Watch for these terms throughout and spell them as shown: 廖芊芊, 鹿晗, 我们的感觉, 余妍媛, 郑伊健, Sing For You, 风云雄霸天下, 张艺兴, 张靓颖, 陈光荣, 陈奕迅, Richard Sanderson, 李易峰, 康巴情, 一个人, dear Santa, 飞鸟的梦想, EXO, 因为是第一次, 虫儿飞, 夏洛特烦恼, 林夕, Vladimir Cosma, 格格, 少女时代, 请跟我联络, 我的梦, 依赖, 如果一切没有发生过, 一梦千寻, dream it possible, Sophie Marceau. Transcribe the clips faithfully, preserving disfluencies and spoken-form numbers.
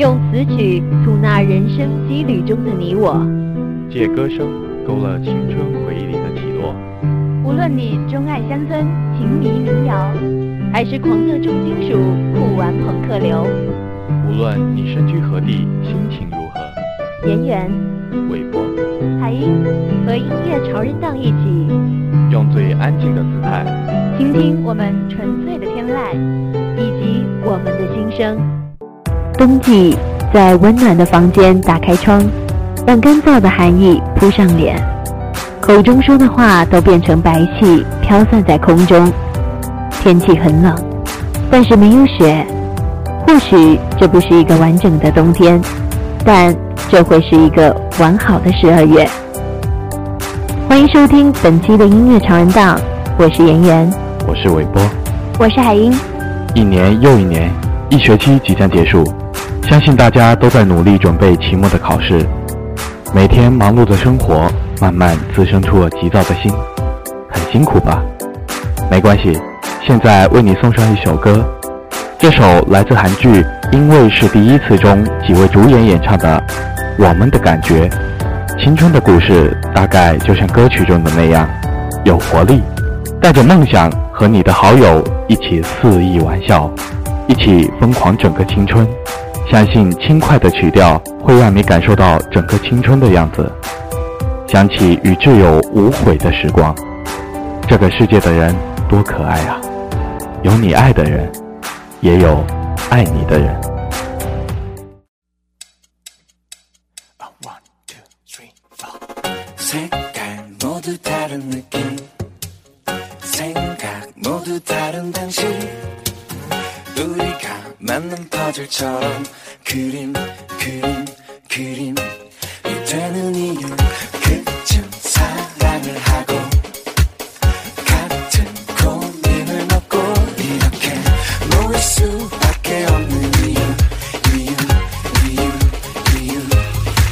用此曲吐纳人生羁旅中的你我，借歌声勾勒青春回忆里的起落。无论你钟爱乡村、情迷民谣，还是狂热重金属、酷玩朋克流，无论你身居何地、心情如何，演员、韦伯、海音和音乐潮人档一起，用最安静的姿态，听听我们纯粹的天籁，以及我们的心声。冬季，在温暖的房间打开窗，让干燥的寒意扑上脸，口中说的话都变成白气飘散在空中。天气很冷，但是没有雪，或许这不是一个完整的冬天，但这会是一个完好的十二月。欢迎收听本期的音乐潮人档，我是妍妍，我是韦波，我是海英。一年又一年，一学期即将结束。相信大家都在努力准备期末的考试，每天忙碌的生活慢慢滋生出了急躁的心，很辛苦吧？没关系，现在为你送上一首歌，这首来自韩剧《因为是第一次》中几位主演演唱的《我们的感觉》。青春的故事大概就像歌曲中的那样，有活力，带着梦想，和你的好友一起肆意玩笑，一起疯狂整个青春。相信轻快的曲调会让你感受到整个青春的样子，想起与挚友无悔的时光。这个世界的人多可爱啊，有你爱的人，也有爱你的人。그림 그림 그림이 되는 이유, 그쯤 사랑을 하고 같은 고민을 먹고 이렇게 모일 수밖에 없는 이유 이유 이유 이유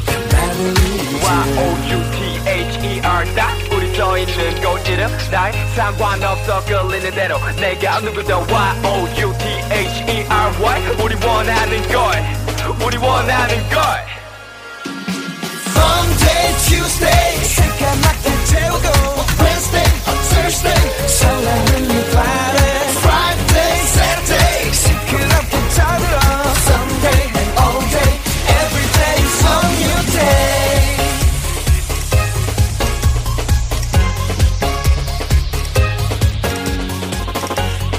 그만은 이유. 와우테르 딱 우리 저희는 고지름 날 상관없어 끌리는 대로 내가 누구도 와우테르 우리 원하는 걸 우리 원하는 걸. Monday, Tuesday 새까맣게 태우고 Wednesday, or Thursday 설레는 내 발에 Friday, Saturday 시끄럽게 타들어 Sunday and all day every day is a new day.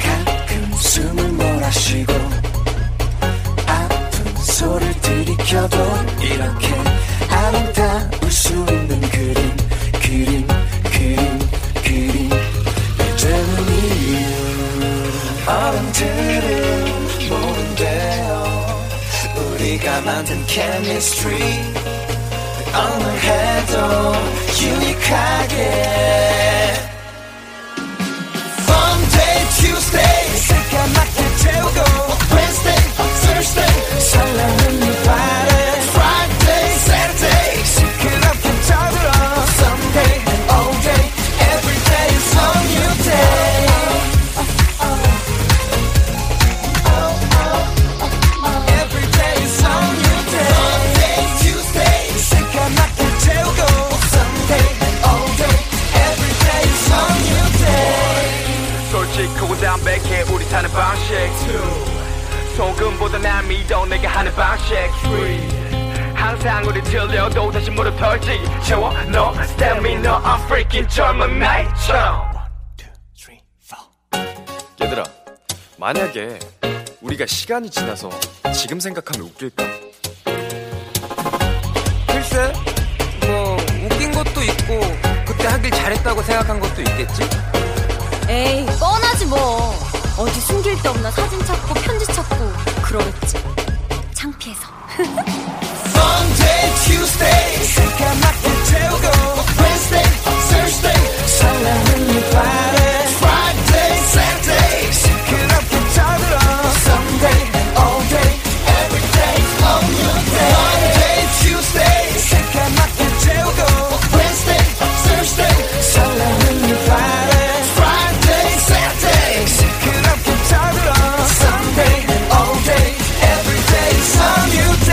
가끔 숨을 몰아쉬고 들이켜도 이렇게 아름다울 수 있는 그림 그림 그림 그림 이제는 이유. 어른들은 모른대요 우리가 만든 chemistry 어느 해도 유익하게 Monday, Tuesday 새까맣게 태우고 Wednesday or Thursday 설레는 네 발에 Friday, Saturday 시끄럽게 타들어 Sunday and all day every day is a new day. Every day is a new day. Monday, Tuesday 새까맣게 태우고 Sunday and all day every day is a new day. 솔직하고 담백해 우리 사는 방식 too. 소금보다 날 믿어 내가 하는 방식 free. 항상 우리 틀려도 다시 무릎 털지 채워 no stamina I'm freaking 젊은 나이처럼. 얘들아, 만약에 우리가 시간이 지나서 지금 생각하면 웃길까? 글쎄, 뭐 웃긴 것도 있고 그때 하길 잘했다고 생각한 것도 있겠지? 에이, 뻔하지 뭐. 어디 숨길 데 없나 사진 찾고 편지 찾고 그러겠지 창피해서. Monday, Tuesday 새까맣게 태우고 Wednesday, Thursday 설레는 네 발에 Friday, Saturday 시끄럽게 타들어 Sunday and all day every day is a new day. Monday, Tuesday 새까맣게 태우고 Wednesday, Thursday 설레는 네 발에 Sunday and all day every day is a new day.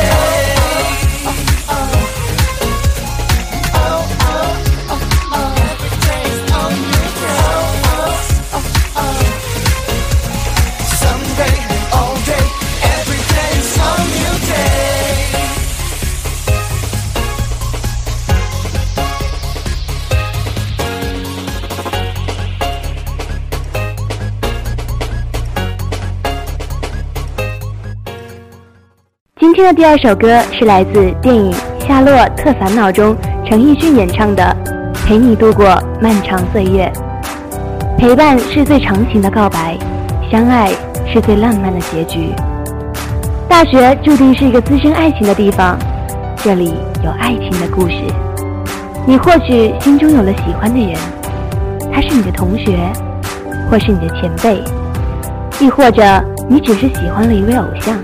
今天的第二首歌是来自电影《夏洛特烦恼》中陈奕迅演唱的《陪你度过漫长岁月》。陪伴是最长情的告白，相爱是最浪漫的结局。大学注定是一个滋生爱情的地方，这里有爱情的故事。你或许心中有了喜欢的人，他是你的同学，或是你的前辈，亦或者你只是喜欢了一位偶像。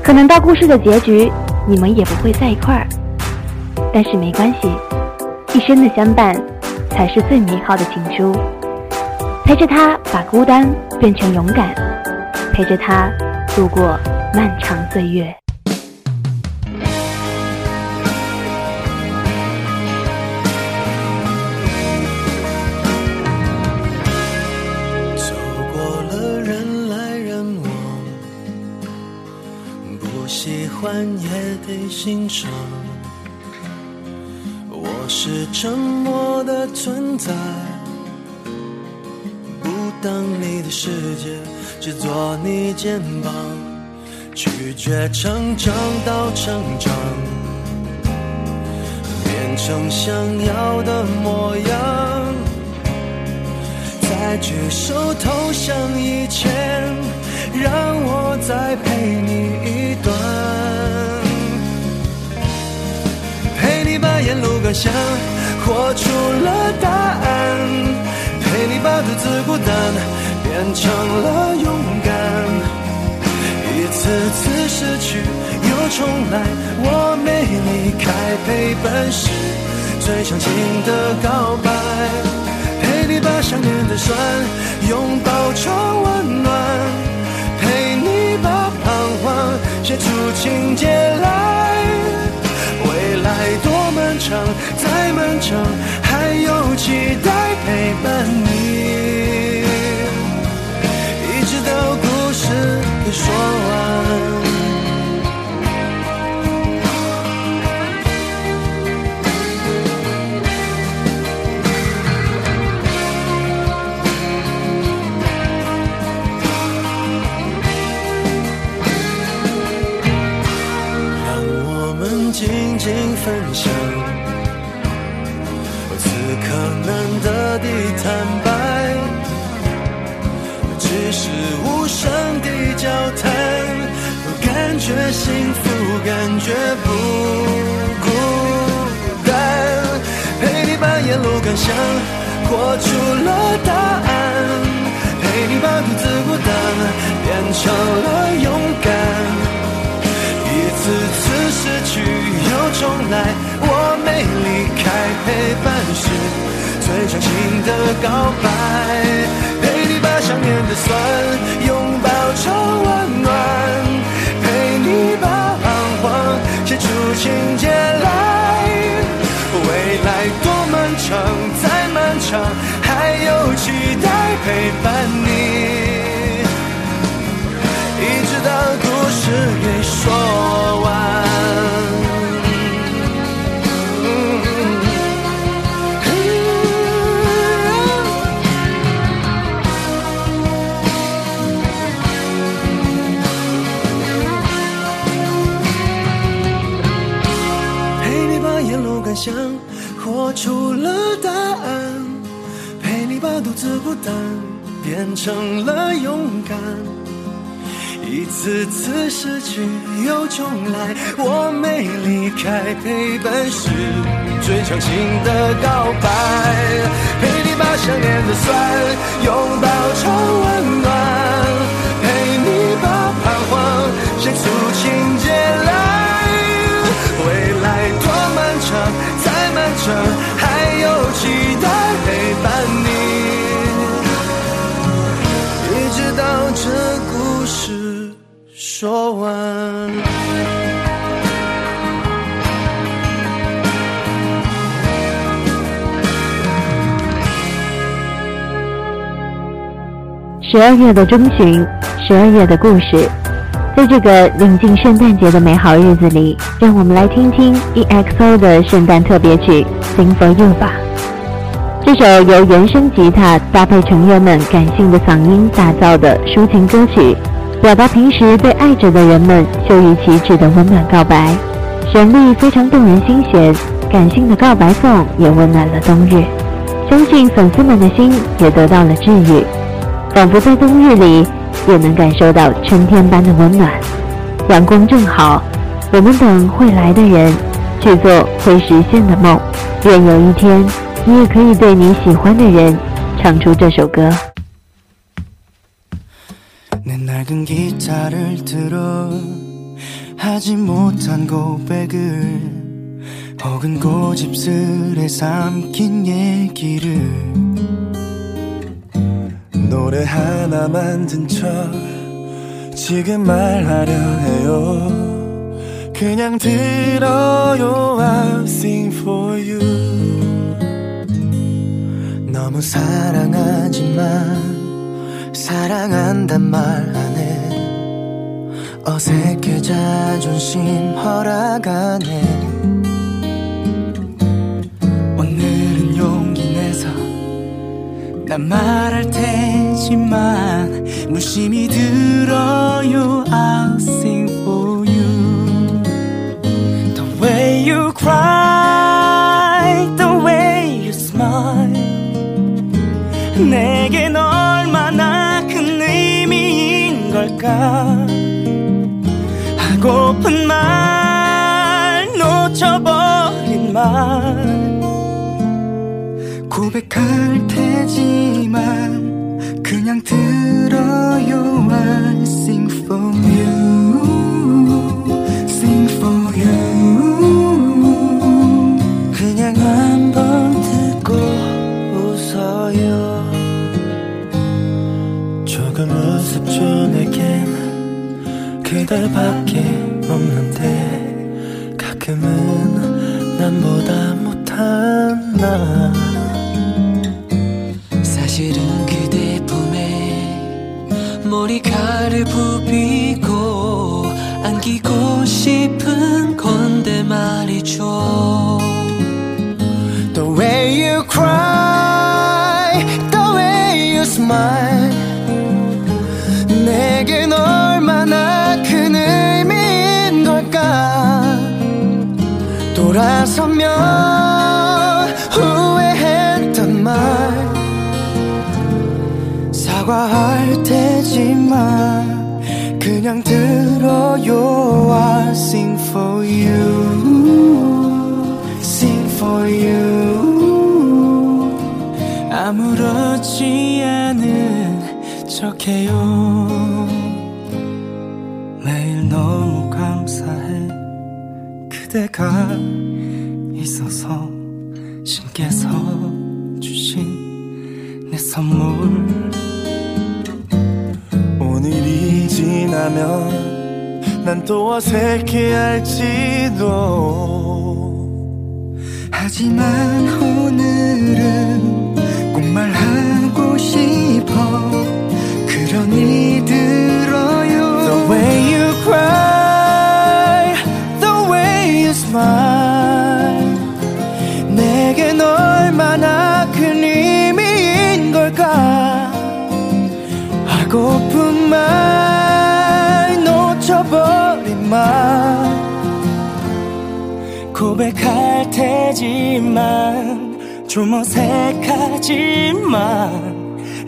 可能到故事的结局，你们也不会在一块儿，但是没关系，一生的相伴才是最美好的情书。陪着他把孤单变成勇敢，陪着他度过漫长岁月。走过了人来人往，不喜欢也得欣赏，我是沉默的存在，不当你的世界，只做你肩膀，拒绝成长到成长，变成想要的模样，再举手投降以前，让我再陪你一段，把沿路感想活出了答案，陪你把独自孤单变成了勇敢，一次次失去又重来，我没离开，陪伴是最长情的告白，陪你把想念的酸拥抱成温暖，陪你把彷徨写出情节来，爱多漫长，再漫长，还有期待陪伴你，一直到故事的说完。静静分享此刻难得的坦白，只是无声的交谈，感觉幸福，感觉不孤单，陪你把沿路感想活出了答案，陪你把独自孤单变成了勇敢，此次失去又重来，我没离开，陪伴是最长情的告白，陪你把想念的酸拥抱成温暖，陪你把彷徨写出情节来，未来多漫长，再漫长，还有期待陪伴你，一直到故事给说完。陪你把沿路感想活出了答案，陪你把独自孤单变成了勇敢，一次次失去又重来，我没离开，陪伴是最长情的告白，陪你把想念的酸拥抱成温暖，陪你把彷徨写出情节来，未来多漫长，再漫长，还有期待陪伴你，一直到这故事说完。十二月的中旬，十二月的故事，在这个临近圣诞节的美好日子里，让我们来听听 E X O 的圣诞特别曲 Sing For You 吧。这首由原声吉他搭配成员们感性的嗓音打造的抒情歌曲，表达平时对爱着的人们羞于启齿的温暖告白，旋律非常动人心弦，感性的告白颂也温暖了冬日，相信粉丝们的心也得到了治愈，仿佛在冬日里也能感受到春天般的温暖。阳光正好，我们等会来的人，去做会实现的梦。愿有一天，你也可以对你喜欢的人唱出这首歌。 내 낡은 기타를 들어 하지 못한 고백을 혹은 고집스레 삼킨 얘기를 노래 하나 만든 척 지금 말하려 해요. 그냥 들어요. I'm sing for you. 너무 사랑하지만 사랑한단 말 안 해. 어색해 자존심 허락 안 해. 오늘은 용기 내서 난 말할 테지만 무심히 들어요. I'll sing for you. The way you cry, the way you smile, 내겐 얼마나 하고픈 말 놓쳐버린 말 고백할 테지만 그냥 들어요. I sing for you, sing for you. 그냥 한번 듣고 웃어요. 조금 우습죠 내겐 그대밖에 없는데 가끔은 남보다 못한 나. 사실은 그대 품에 머리카락을 부비고 안기고 싶은 건데 말이죠. The way you cry, the way you smile, 내겐 얼마나 돌아서면 후회했던 말 사과할 테지만 그냥 들어요. I sing for you, sing for you. 아무렇지 않은 척해요. 매일 너무 감사해 그대가 있어서 신께서 주신 내 선물. 오늘이 지나면 난 또 어색해할지도 하지만 오늘은 꼭 말하고 싶어. 그러니 들어요. The way you cry, the way you smile, 내겐 얼마나 큰 의미인 걸까. 하고픈 말 놓쳐버린 말 고백할 테지만 좀 어색하지만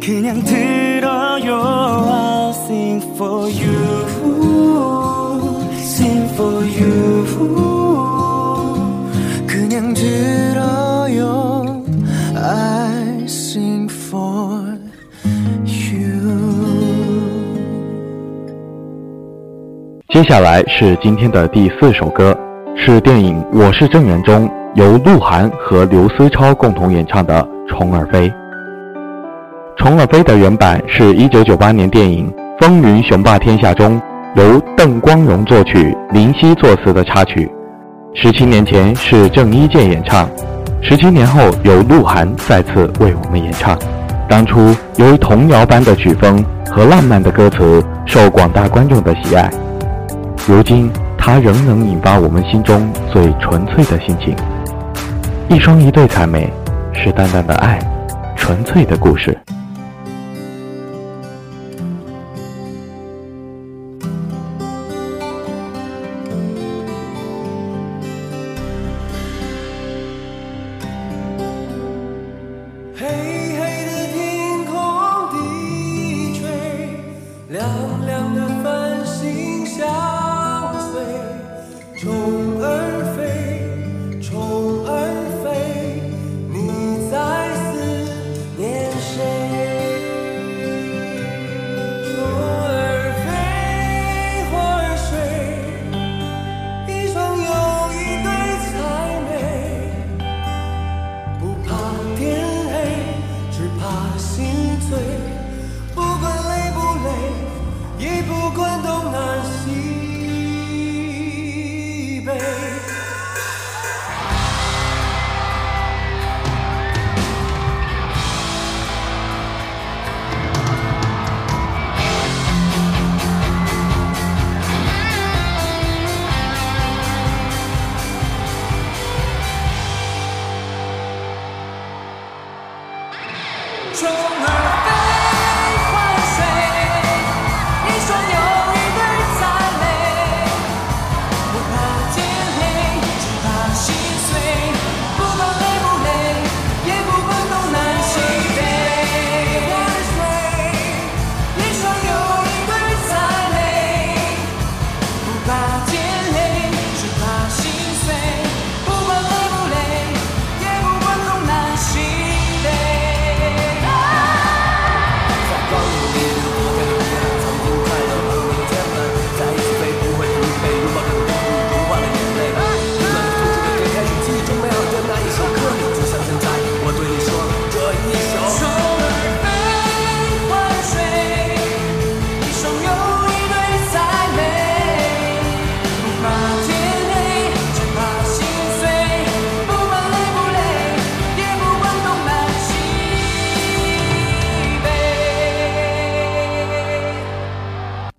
그냥 들어요. I'll sing for you, sing for you. 그냥 들어요. I sing for you。 接下来是今天的第四首歌，是电影《我是证人》中由鹿晗和刘思超共同演唱的《虫儿飞》。《虫儿飞》的原版是一九九八年电影《风云雄霸天下》中由邓光荣作曲、林夕作词的插曲，十七年前是郑伊健演唱。十七年后，由鹿晗再次为我们演唱。当初由于童谣般的曲风和浪漫的歌词受广大观众的喜爱，如今它仍能引发我们心中最纯粹的心情。一双一对才美，是淡淡的爱，纯粹的故事。虫儿飞，虫儿飞，你在思念谁？虫儿飞，花儿睡，一双又一对才美。不怕天黑，只怕心醉。不管累不累，也不管东南西北。 虫儿飞，花儿睡，一双又一对才美。不怕天黑，只怕心碎。不管累不累，也不管东南西北。花儿睡，一双又一对才美。不怕天黑，只怕心碎。不管累不累，也不管东南西北。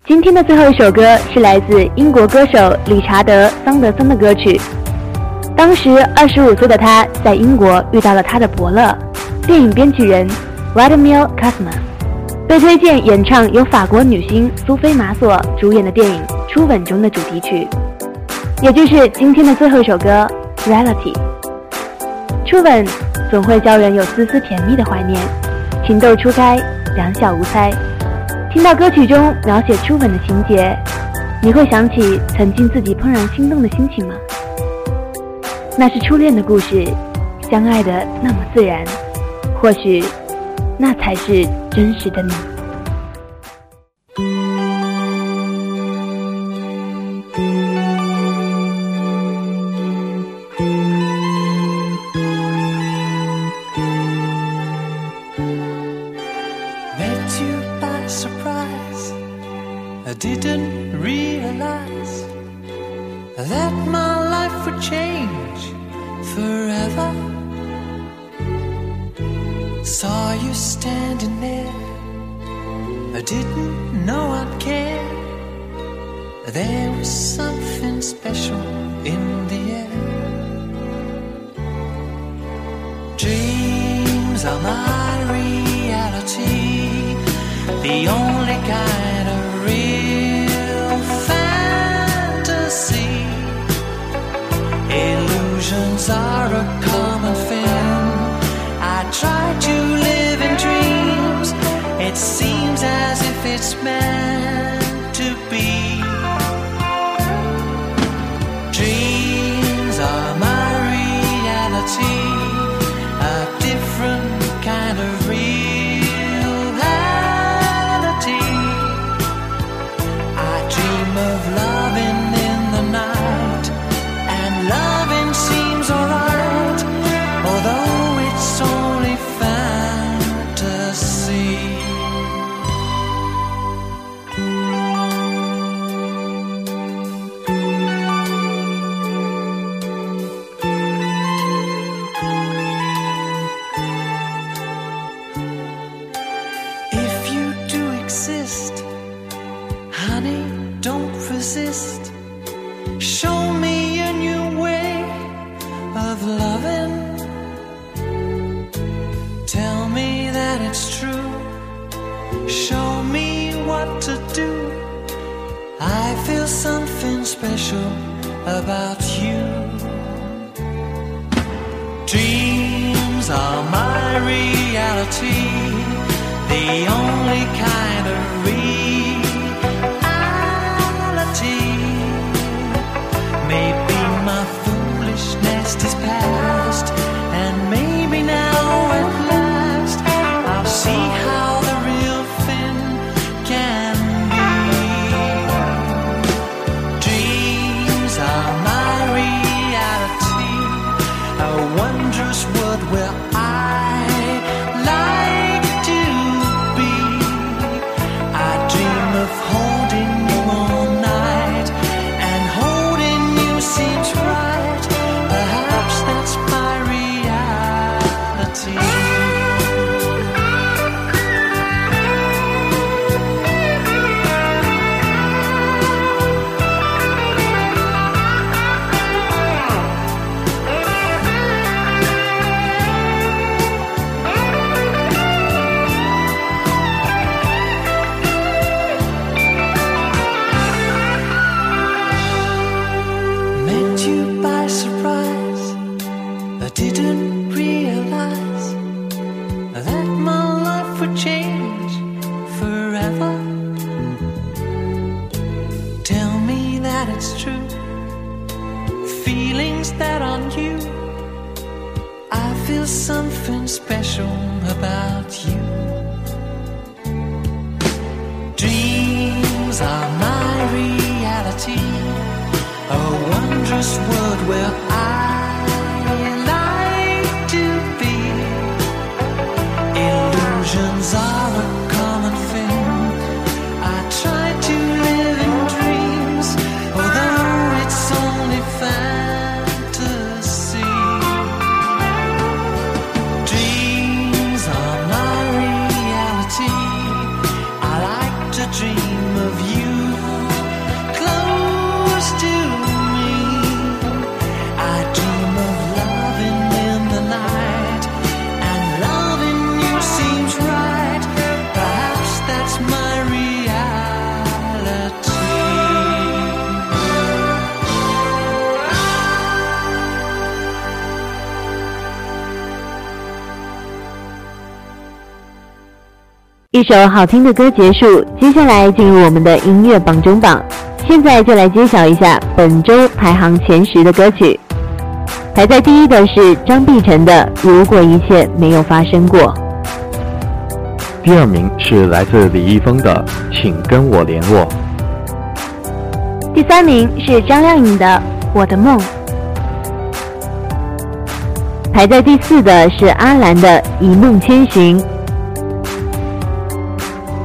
今天的最后一首歌是来自英国歌手理查德·桑德森的歌曲。当时二十五岁的他在英国遇到了他的伯乐，电影编剧人 Vladimir Cosma， 被推荐演唱由法国女星苏菲·玛索主演的电影《初吻》中的主题曲，也就是今天的最后一首歌《Reality》。初吻总会教人有丝丝甜蜜的怀念，情窦初开，两小无猜。 听到歌曲中描写初吻的情节，你会想起曾经自己怦然心动的心情吗？那是初恋的故事，相爱的那么自然，或许那才是真实的你。 I didn't realize that my life would change forever. Saw you standing there, I didn't know I'd care. There was something special in the air. Dreams are my reality, the only kind of real fantasy. Illusions are a common thing. I try to live in dreams. It seems as if it's meant to be. Dreams are my reality, a different kind of reality. Show me a new way of loving. Tell me that it's true. Show me what to do. I feel something special about you. Dreams are my reality, the only kind of reality. Maybe past is past, and maybe now at last I'll see how the real thing can be. Dreams are my reality, a wondrous world where I like to be. I dream of holding you all night, and holding you seems right. Perhaps that's my reality. Something special about you. Dreams are my reality, a wondrous world where I like to be. Illusions are a common thing, I try to live in dreams, although it's only fantasy. Dream of you close to me. I dream of loving in the night, and loving you seems right. Perhaps that's my reality。一首好听的歌结束，接下来进入我们的音乐榜中榜。现在就来揭晓一下本周排行前十的歌曲。排在第一的是张碧晨的《如果一切没有发生过》，第二名是来自李易峰的《请跟我联络》，第三名是张靓颖的《我的梦》，排在第四的是阿兰的《一梦千寻》。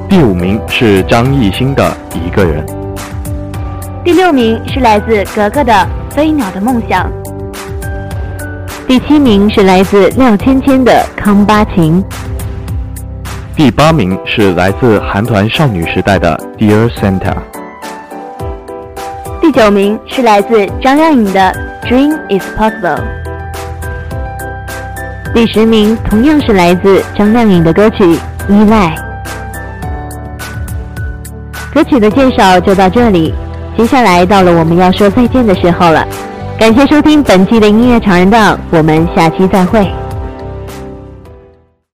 第五名是张艺兴的《一个人》，第六名是来自格格的《飞鸟的梦想》，第七名是来自廖芊芊的《康巴琴》，第八名是来自韩团少女时代的《dear Santa》，第九名是来自张靓颖的《dream it possible》，第十名同样是来自张靓颖的歌曲《依赖》。歌曲的介绍就到这里，接下来到了我们要说再见的时候了。感谢收听本期的音乐常人道，我们下期再会。